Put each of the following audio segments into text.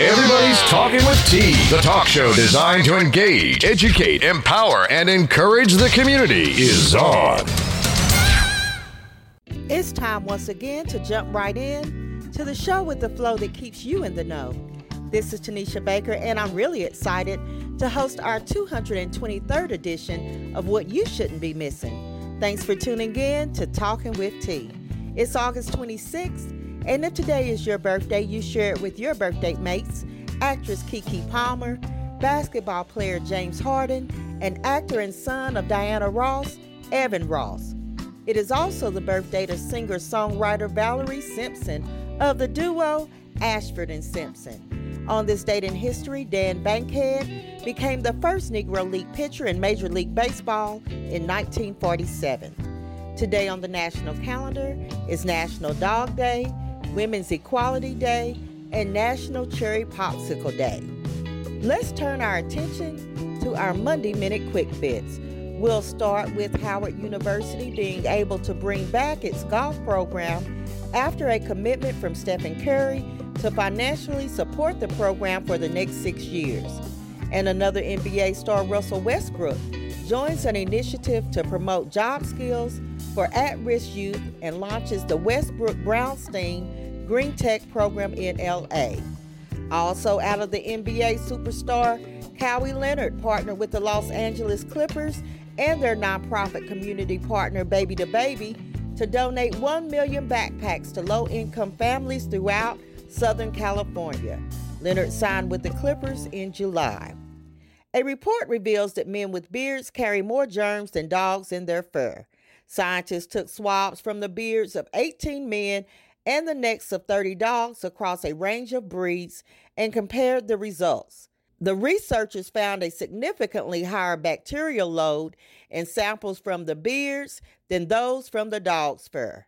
Everybody's Talking with T, the talk show designed to engage, educate, empower, and encourage the community is on. It's time once again to jump right in to the show with the flow that keeps you in the know. This is Tanisha Baker, and I'm really excited to host our 223rd edition of What You Shouldn't Be Missing. Thanks for tuning in to Talking with T. It's August 26th, and if today is your birthday, you share it with your birthday mates, actress Kiki Palmer, basketball player James Harden, and actor and son of Diana Ross, Evan Ross. It is also the birthday of singer-songwriter Valerie Simpson of the duo Ashford and Simpson. On this date in history, Dan Bankhead became the first Negro League pitcher in Major League Baseball in 1947. Today on the national calendar is National Dog Day, Women's Equality Day, and National Cherry Popsicle Day. Let's turn our attention to our Monday Minute Quick Bits. We'll start with Howard University being able to bring back its golf program after a commitment from Stephen Curry to financially support the program for the next 6 years. And another NBA star, Russell Westbrook, joins an initiative to promote job skills for at-risk youth and launches the Westbrook-Brownstein Green Tech program in LA. Also out of the NBA, superstar Cowie Leonard partnered with the Los Angeles Clippers and their nonprofit community partner, Baby to Baby, to donate 1 million backpacks to low-income families throughout Southern California. Leonard signed with the Clippers in July. A report reveals that men with beards carry more germs than dogs in their fur. Scientists took swabs from the beards of 18 men and the necks of 30 dogs across a range of breeds and compared the results. The researchers found a significantly higher bacterial load in samples from the beards than those from the dog's fur.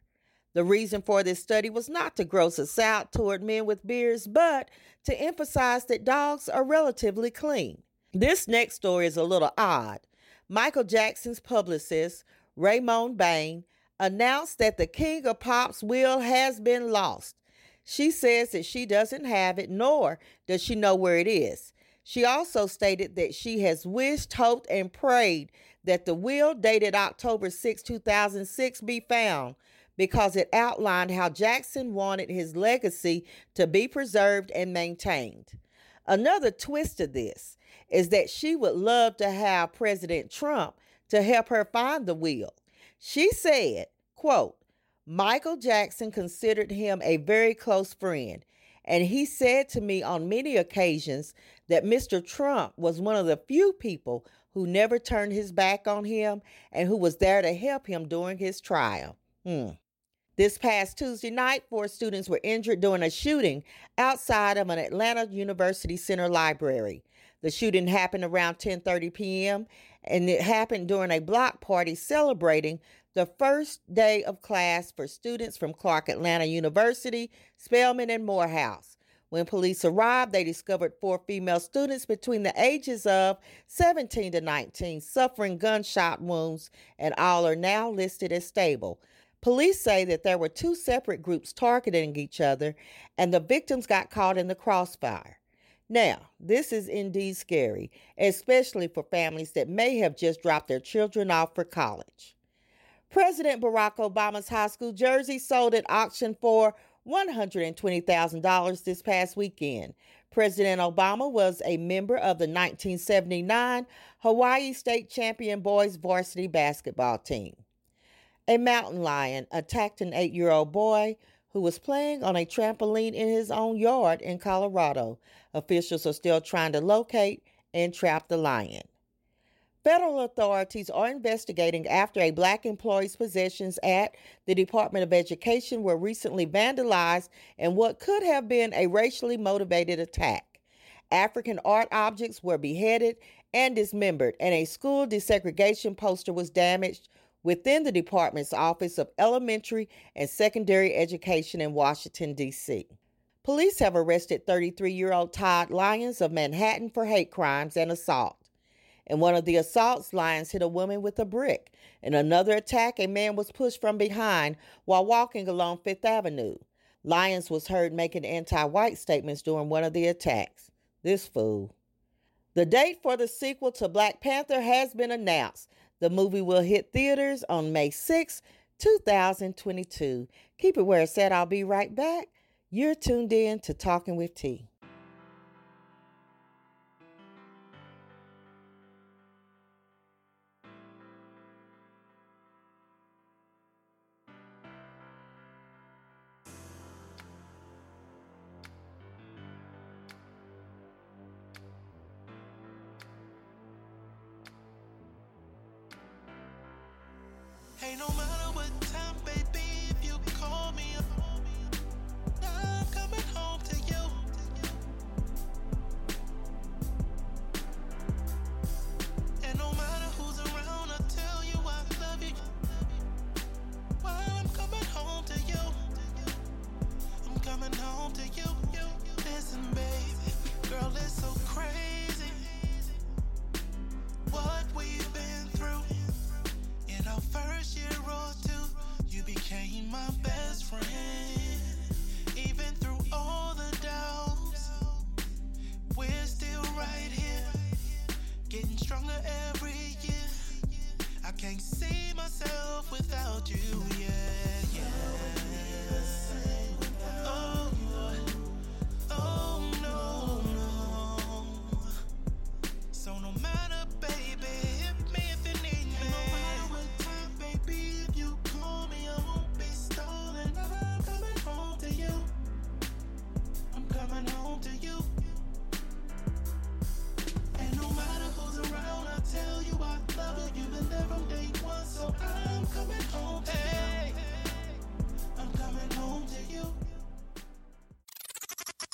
The reason for this study was not to gross us out toward men with beards, but to emphasize that dogs are relatively clean. This next story is a little odd. Michael Jackson's publicist, Raymond Bain, announced that the King of Pop's will has been lost. She says that she doesn't have it, nor does she know where it is. She also stated that she has wished, hoped, and prayed that the will dated October 6, 2006 be found because it outlined how Jackson wanted his legacy to be preserved and maintained. Another twist to this is that she would love to have President Trump to help her find the will. She said, quote, "Michael Jackson considered him a very close friend. And he said to me on many occasions that Mr. Trump was one of the few people who never turned his back on him and who was there to help him during his trial." This past Tuesday night, 4 students were injured during a shooting outside of an Atlanta University Center library. The shooting happened around 10:30 p.m., and it happened during a block party celebrating the first day of class for students from Clark Atlanta University, Spelman, and Morehouse. When police arrived, they discovered 4 female students between the ages of 17 to 19 suffering gunshot wounds, and all are now listed as stable. Police say that there were 2 separate groups targeting each other, and the victims got caught in the crossfire. Now, this is indeed scary, especially for families that may have just dropped their children off for college. President Barack Obama's high school jersey sold at auction for $120,000 this past weekend. President Obama was a member of the 1979 Hawaii State Champion Boys Varsity Basketball Team. A mountain lion attacked an 8-year-old boy who was playing on a trampoline in his own yard in Colorado. Officials are still trying to locate and trap the lion. Federal authorities are investigating after a black employee's possessions at the Department of Education were recently vandalized in what could have been a racially motivated attack. African art objects were beheaded and dismembered, and a school desegregation poster was damaged within the department's Office of Elementary and Secondary Education in Washington, D.C. Police have arrested 33-year-old Todd Lyons of Manhattan for hate crimes and assault. In one of the assaults, Lyons hit a woman with a brick. In another attack, a man was pushed from behind while walking along Fifth Avenue. Lyons was heard making anti-white statements during one of the attacks. This fool. The date for the sequel to Black Panther has been announced. The movie will hit theaters on May 6, 2022. Keep it where it's at. I'll be right back. You're tuned in to Talking with T.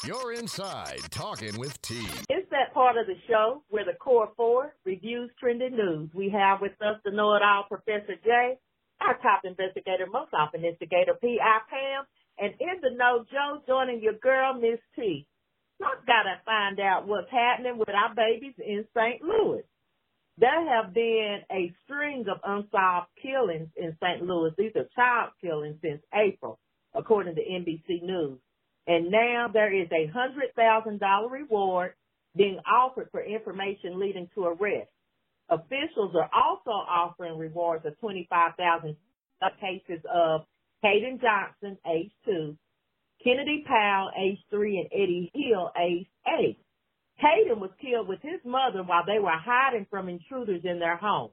You're inside Talking with T. It's that part of the show where the Core 4 reviews trending news. We have with us the know-it-all Professor J, our top investigator, most often instigator, P.I. Pam, and in the know, Joe, joining your girl, Miss T. So I've got to find out what's happening with our babies in St. Louis. There have been a string of unsolved killings in St. Louis. These are child killings since April, according to NBC News. And now there is a $100,000 reward being offered for information leading to arrest. Officials are also offering rewards of $25,000 for cases of Hayden Johnson, age 2, Kennedy Powell, age 3, and Eddie Hill, age 8. Hayden was killed with his mother while they were hiding from intruders in their home.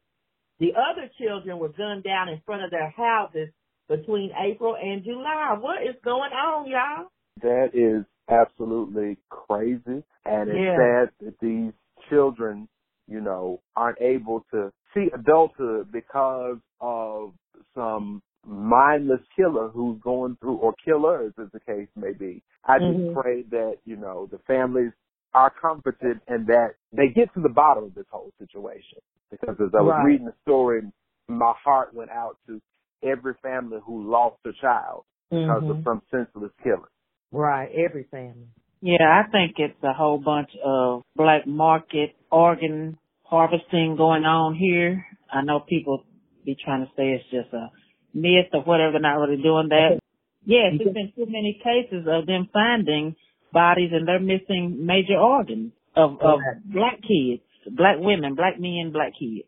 The other children were gunned down in front of their houses between April and July. What is going on, y'all? That is absolutely crazy, and it's sad that these children, you know, aren't able to see adulthood because of some mindless killer who's going through, or killers as the case may be. I just pray that, you know, the families are comforted and that they get to the bottom of this whole situation, because as I was reading the story, my heart went out to every family who lost a child because of some senseless killer. Right, every family. Yeah, I think it's a whole bunch of black market organ harvesting going on here. I know people be trying to say it's just a myth or whatever. They're not really doing that. Yes, there's been too many cases of them finding bodies and they're missing major organs of black kids, black women, black men, black kids.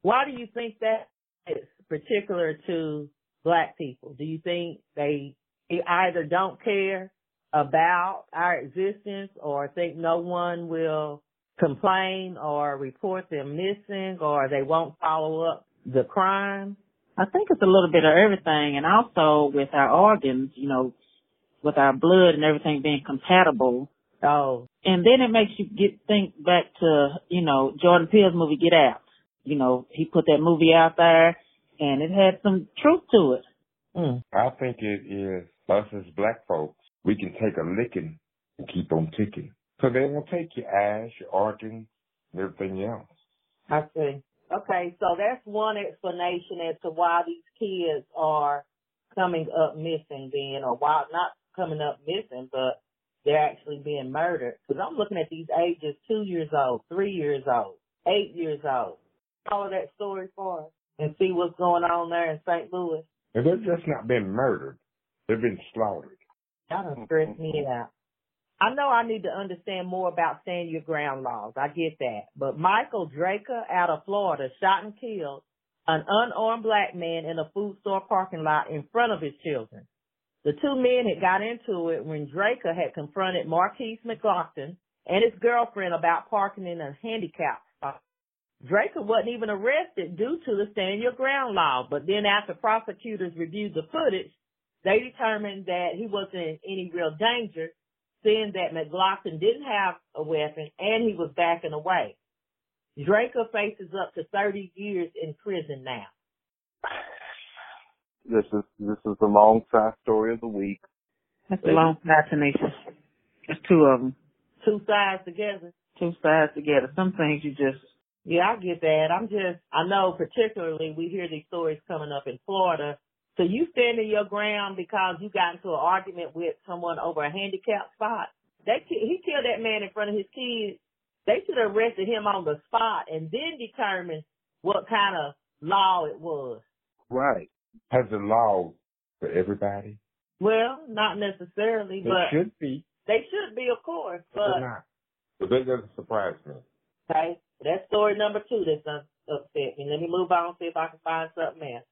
Why do you think that is particular to black people? Do you think they either don't care about our existence or think no one will complain or report them missing, or they won't follow up the crime? I think it's a little bit of everything. And also with our organs, you know, with our blood and everything being compatible. Oh. And then it makes you think back to, you know, Jordan Peele's movie, Get Out. You know, he put that movie out there and it had some truth to it. I think it is us as black folks, we can take a licking and keep on ticking. So they will take your eyes, your organs, and everything else. I see. Okay, so that's one explanation as to why these kids are coming up missing then, or why not coming up missing, but they're actually being murdered. Because I'm looking at these ages, 2 years old, 3 years old, 8 years old. Follow that story for us and see what's going on there in St. Louis. And they've just not been murdered. They've been slaughtered. Y'all don't stress me out. I know I need to understand more about stand your ground laws. I get that. But Michael Drejka out of Florida shot and killed an unarmed black man in a food store parking lot in front of his children. The two men had got into it when Drejka had confronted Marquise McLaughlin and his girlfriend about parking in a handicapped spot. Drejka wasn't even arrested due to the stand your ground law, but then after prosecutors reviewed the footage, they determined that he wasn't in any real danger, seeing that McLaughlin didn't have a weapon and he was backing away. Drejka faces up to 30 years in prison now. This is the long side story of the week. That's the long side, Tanisha. There's two of them. Two sides together. Two sides together. Some things you just... Yeah, I get that. I know particularly we hear these stories coming up in Florida. So you standing your ground because you got into an argument with someone over a handicapped spot. He killed that man in front of his kids. They should have arrested him on the spot and then determined what kind of law it was. Right. Has a law for everybody? Well, not necessarily. But should be. They should be, of course. But not. But that doesn't surprise me. Okay. That's story number two that's upset me. Let me move on and see if I can find something else.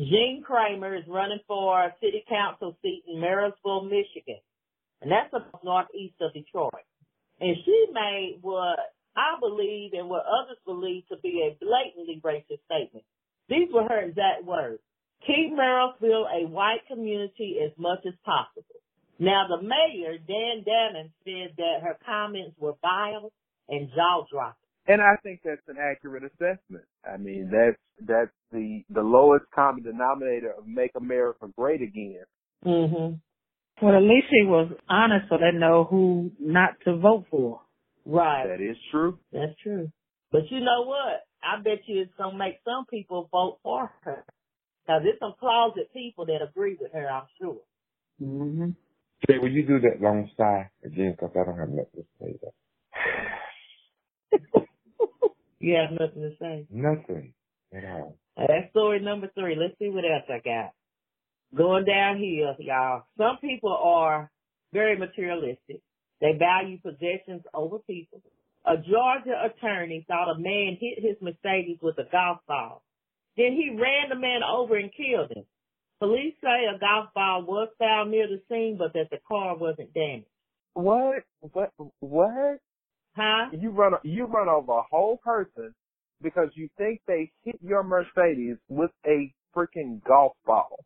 Jean Kramer is running for a city council seat in Merrillville, Michigan. And that's up northeast of Detroit. And she made what I believe and what others believe to be a blatantly racist statement. These were her exact words. Keep Merrillville a white community as much as possible. Now, the mayor, Dan Damon, said that her comments were vile and jaw-dropping. And I think that's an accurate assessment. I mean, that's the lowest common denominator of Make America Great Again. Mm-hmm. Well, at least she was honest so they know who not to vote for. Right. That is true. That's true. But you know what? I bet you it's going to make some people vote for her. Now, there's some closet people that agree with her, I'm sure. Mm-hmm. Jay, will you do that long sigh again? Because I don't have nothing to say that. You have nothing to say? Nothing at all. That's story number three. Let's see what else I got. Going downhill, y'all. Some people are very materialistic. They value possessions over people. A Georgia attorney thought a man hit his Mercedes with a golf ball. Then he ran the man over and killed him. Police say a golf ball was found near the scene, but that the car wasn't damaged. What? Huh? You run over a whole person because you think they hit your Mercedes with a freaking golf ball.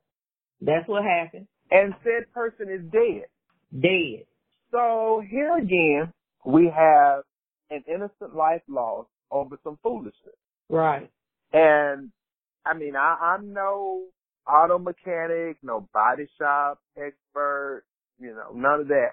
That's what happened. And said person is dead. Dead. So here again, we have an innocent life lost over some foolishness. Right. And, I mean, I'm no auto mechanic, no body shop expert, none of that.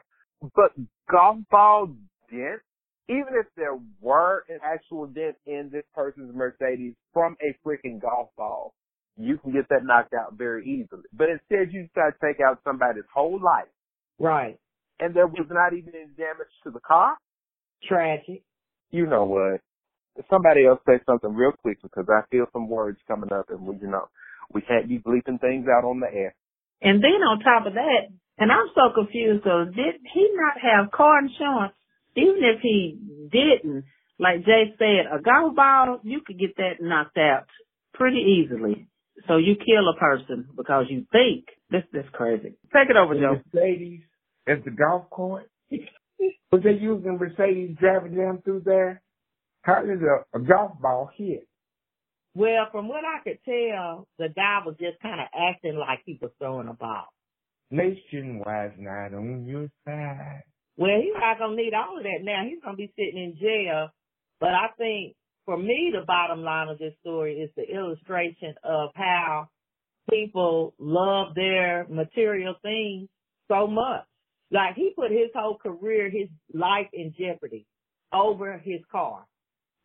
But golf ball dents, even if there were an actual dent in this person's Mercedes from a freaking golf ball, you can get that knocked out very easily. But instead, you try to take out somebody's whole life. Right. And there was not even any damage to the car. Tragic. You know what? Somebody else say something real quick because I feel some words coming up and we can't be bleeping things out on the air. And then on top of that, and I'm so confused because did he not have car insurance? Even if he didn't, like Jay said, a golf ball, you could get that knocked out pretty easily. So you kill a person because you think this is crazy. Take it over, Joe. Mercedes at the golf course. Was they using Mercedes driving down through there? How did a golf ball hit? Well, from what I could tell, the guy was just kind of acting like he was throwing a ball. Nationwide's not on your side. Well, he's not going to need all of that now. He's going to be sitting in jail. But I think, for me, the bottom line of this story is the illustration of how people love their material things so much. Like, he put his whole career, his life in jeopardy over his car.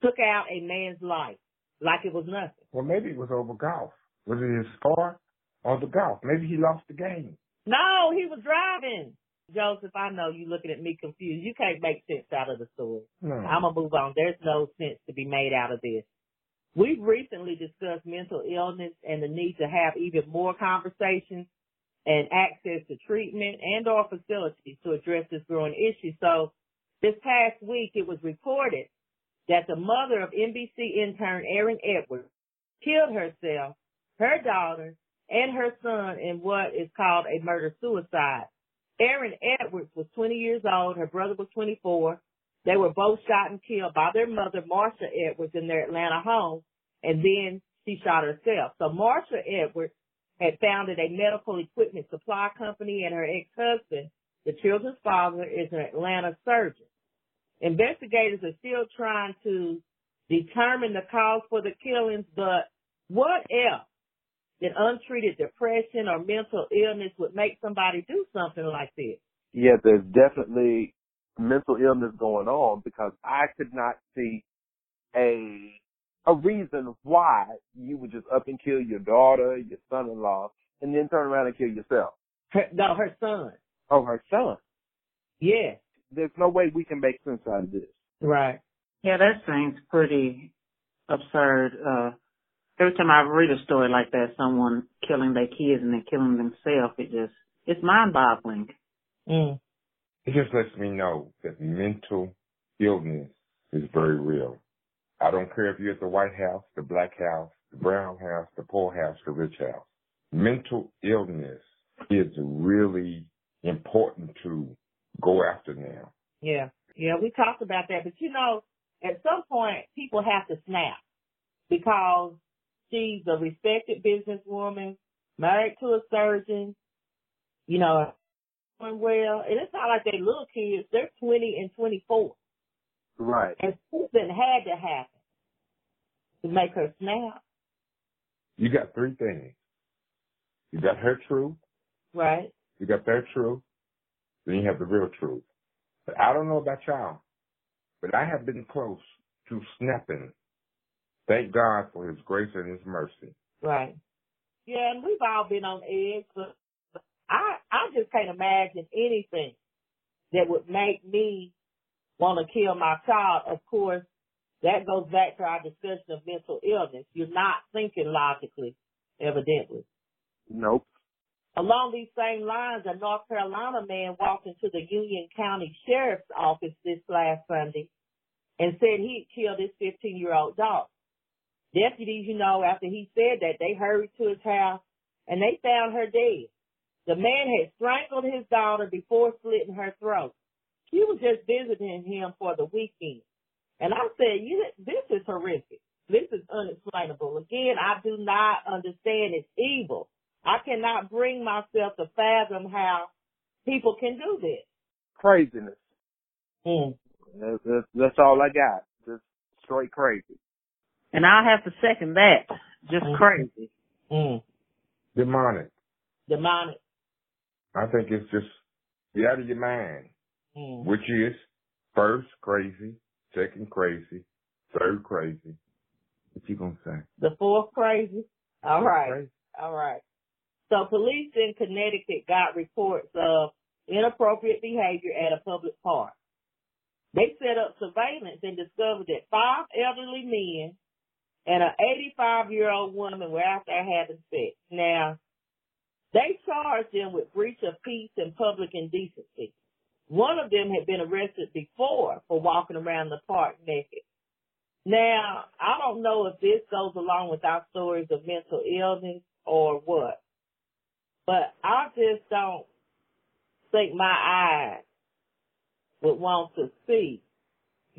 Took out a man's life like it was nothing. Well, maybe it was over golf. Was it his car or the golf? Maybe he lost the game. No, he was driving. Joseph, I know you're looking at me confused. You can't make sense out of the story. No. I'm going to move on. There's no sense to be made out of this. We've recently discussed mental illness and the need to have even more conversations and access to treatment and or facilities to address this growing issue. So this past week, it was reported that the mother of NBC intern Erin Edwards killed herself, her daughter, and her son in what is called a murder-suicide. Erin Edwards was 20 years old. Her brother was 24. They were both shot and killed by their mother, Marsha Edwards, in their Atlanta home, and then she shot herself. So Marsha Edwards had founded a medical equipment supply company, and her ex-husband, the children's father, is an Atlanta surgeon. Investigators are still trying to determine the cause for the killings, but what else than untreated depression or mental illness would make somebody do something like this? Yeah, there's definitely mental illness going on, because I could not see a reason why you would just up and kill your daughter, your son-in-law, and then turn around and kill yourself. Her son. Oh, her son. Yeah. There's no way we can make sense out of this. Right. Yeah, that seems pretty absurd. Every time I read a story like that, someone killing their kids and then killing themselves, it's mind-boggling. Mm. It just lets me know that mental illness is very real. I don't care if you're at the White House, the Black House, the Brown House, the Poor House, the Rich House. Mental illness is really important to go after now. Yeah, we talked about that. But, at some point, people have to snap, because she's a respected businesswoman, married to a surgeon, doing well. And it's not like they little kids. They're 20 and 24. Right. And something had to happen to make her snap. You got three things. You got her truth. Right. You got their truth. Then you have the real truth. But I don't know about y'all, but I have been close to snapping. Thank God for his grace and his mercy. Right. Yeah, and we've all been on edge, but I just can't imagine anything that would make me want to kill my child. Of course, that goes back to our discussion of mental illness. You're not thinking logically, evidently. Nope. Along these same lines, a North Carolina man walked into the Union County Sheriff's Office this last Sunday and said he'd killed his 15-year-old daughter. Deputies, after he said that, they hurried to his house and they found her dead. The man had strangled his daughter before slitting her throat. She was just visiting him for the weekend. And I said, this is horrific. This is unexplainable. Again, I do not understand its evil. I cannot bring myself to fathom how people can do this. Craziness. Mm. That's all I got. Just straight crazy. And I'll have to second that. Just crazy. Mm. Demonic. I think it's just, you're out of your mind. Mm. Which is first crazy, second crazy, third crazy. What you gonna say? The fourth crazy. All right. So police in Connecticut got reports of inappropriate behavior at a public park. They set up surveillance and discovered that 5 elderly men and an 85-year-old woman were out there having sex. Now, they charged them with breach of peace and public indecency. One of them had been arrested before for walking around the park naked. Now, I don't know if this goes along with our stories of mental illness or what, but I just don't think my eyes would want to see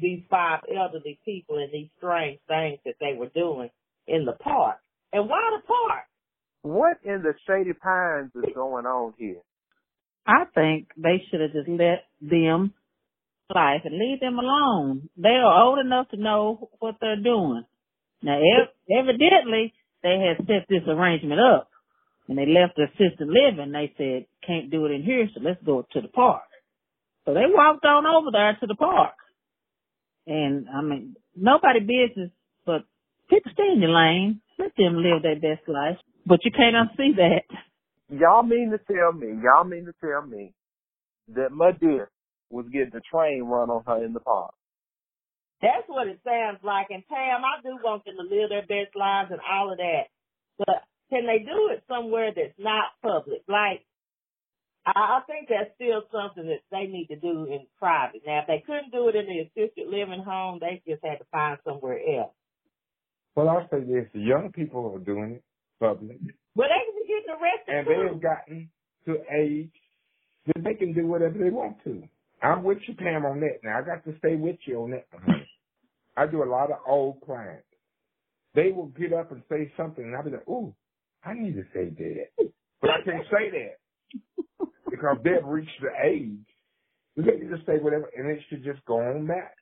these 5 elderly people and these strange things that they were doing in the park. And why the park? What in the Shady Pines is going on here? I think they should have just let them life and leave them alone. They are old enough to know what they're doing. Now, evidently, they had set this arrangement up, and they left the assisted living. They said, can't do it in here, so let's go to the park. So they walked on over there to the park. And, nobody business, but people stay in your lane. Let them live their best life. But you can't unsee that. Y'all mean to tell me that my dear was getting a train run on her in the park? That's what it sounds like. And Pam, I do want them to live their best lives and all of that. But can they do it somewhere that's not public? Like I think that's still something that they need to do in private. Now, if they couldn't do it in the assisted living home, they just had to find somewhere else. Well, I'll say this. The young people are doing it public. Well, they're getting arrested, and they've gotten to age that they can do whatever they want to. I'm with you, Pam, on that. Now, I got to stay with you on that. I do a lot of old clients. They will get up and say something, and I'll be like, ooh, I need to say that. But I can't say that because they've reached the age. They can just say whatever, and it should just go on back.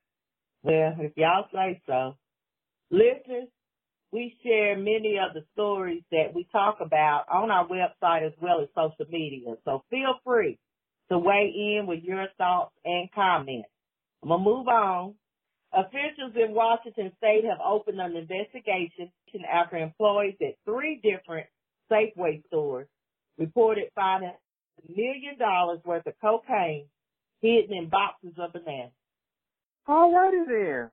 Well, if y'all say so. Listeners, we share many of the stories that we talk about on our website as well as social media. So feel free to weigh in with your thoughts and comments. I'm going to move on. Officials in Washington State have opened an investigation after employees at three different Safeway stores reported finding $1 million worth of cocaine hidden in boxes of bananas. Alrighty there.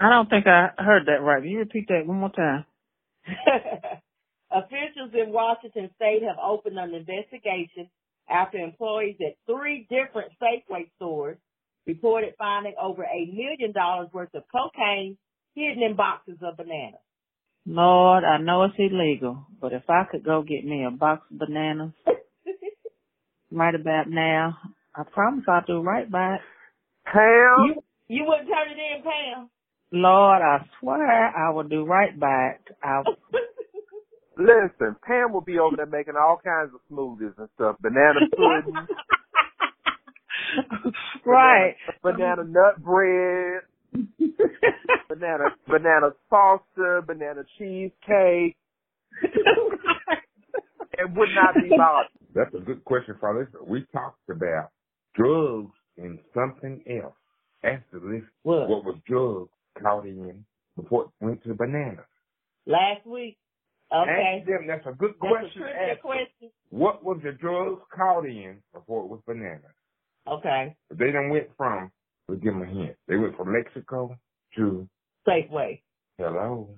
I don't think I heard that right. Can you repeat that one more time? Officials in Washington State have opened an investigation after employees at three different Safeway stores reported finding over $1 million worth of cocaine hidden in boxes of bananas. Lord, I know it's illegal, but if I could go get me a box of bananas right about now, I promise I'll do right by it. Pam? You wouldn't turn it in, Pam? Lord, I swear I would do right by it. Listen, Pam will be over there making all kinds of smoothies and stuff. Banana pudding. Right. Banana nut bread. banana salsa, banana cheesecake. It would not be bothered. That's a good question, Father. We talked about drugs and something else. Ask the list what was drugs caught in before it went to the bananas. Last week. Okay. Ask them. That's a good question. That's a question. What was the drugs caught in before it was bananas? Okay. They done went from. We'll give them a hint. They went from Mexico to Safeway. Hello.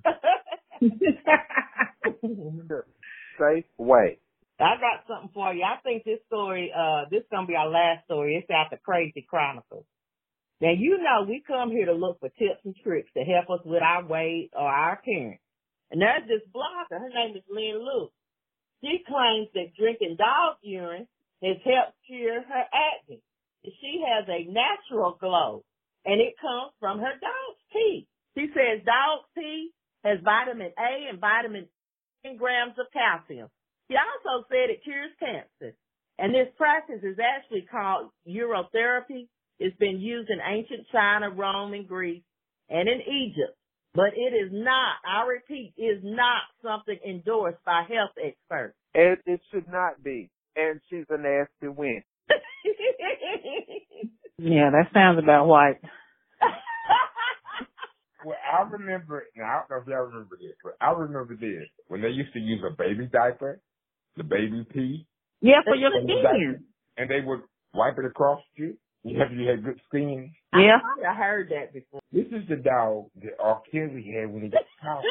Safeway. I got something for you. I think this story, this is going to be our last story. It's out the Crazy Chronicles. Now, you know we come here to look for tips and tricks to help us with our weight or our appearance. And there's this blogger. Her name is Lynn Lou. She claims that drinking dog urine has helped cure her acne. She has a natural glow, and it comes from her dog's pee. She says dog's pee has vitamin A and vitamin C and grams of calcium. She also said it cures cancer. And this practice is actually called urotherapy. It's been used in ancient China, Rome, and Greece, and in Egypt. But it is not, I repeat, is not something endorsed by health experts. It should not be. And she's a nasty win. Yeah, that sounds about right. Well, I remember, now I don't know if y'all remember this, but I remember this. When they used to use a baby diaper, the baby pee. Yeah, for your skin. And they would wipe it across you. You had good skin. Yeah. I heard that before. This is the dog that R. Kelly had when he got caught.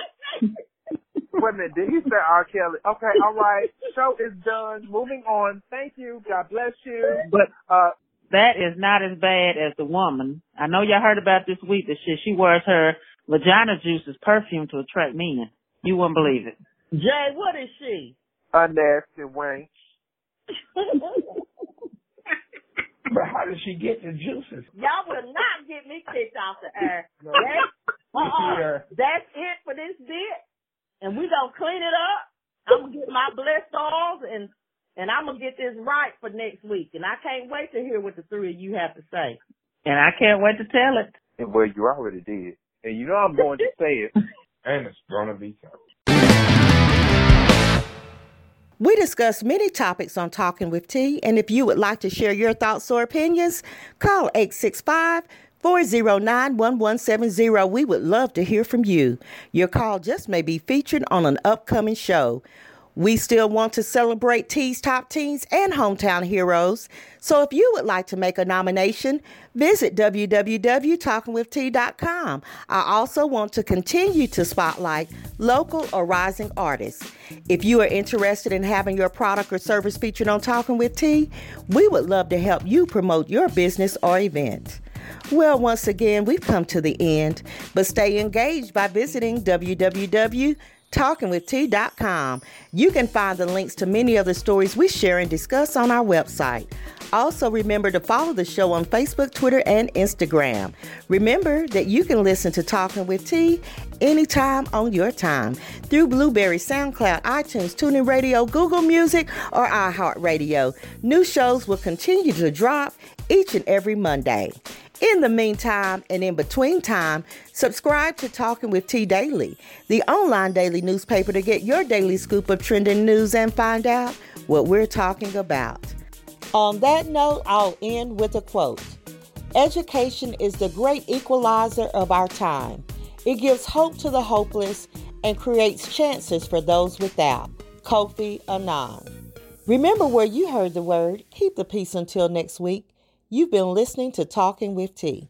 Wait a minute, did he say R. Kelly? Okay, all right. Show is done. Moving on. Thank you. God bless you. But that is not as bad as the woman. I know y'all heard about this week that she wears her vagina juice as perfume to attract men. You wouldn't believe it. Jay, what is she? A nasty wench. But how did she get the juices? Y'all will not get me kicked off the air. No. That's it for this bit. And we're going to clean it up. I'm going to get my blessed oils, and I'm going to get this right for next week. And I can't wait to hear what the three of you have to say. And I can't wait to tell it. And well, you already did. And you know I'm going to say it. And it's going to be tough. We discuss many topics on Talking with T, and if you would like to share your thoughts or opinions, call 865-409-1170. We would love to hear from you. Your call just may be featured on an upcoming show. We still want to celebrate T's Top Teens and hometown heroes. So if you would like to make a nomination, visit www.talkingwitht.com. I also want to continue to spotlight local or rising artists. If you are interested in having your product or service featured on Talking With T, we would love to help you promote your business or event. Well, once again, we've come to the end, but stay engaged by visiting www.talkingwitht.com. You can find the links to many of the stories we share and discuss on our website. Also, remember to follow the show on Facebook, Twitter, and Instagram. Remember that you can listen to Talking With T anytime on your time through Blueberry, SoundCloud, iTunes, TuneIn Radio, Google Music, or iHeartRadio. New shows will continue to drop each and every Monday. In the meantime and in between time, subscribe to Talking With T Daily, the online daily newspaper to get your daily scoop of trending news and find out what we're talking about. On that note, I'll end with a quote. Education is the great equalizer of our time. It gives hope to the hopeless and creates chances for those without. Kofi Annan. Remember where you heard the word. Keep the peace until next week. You've been listening to Talking with T.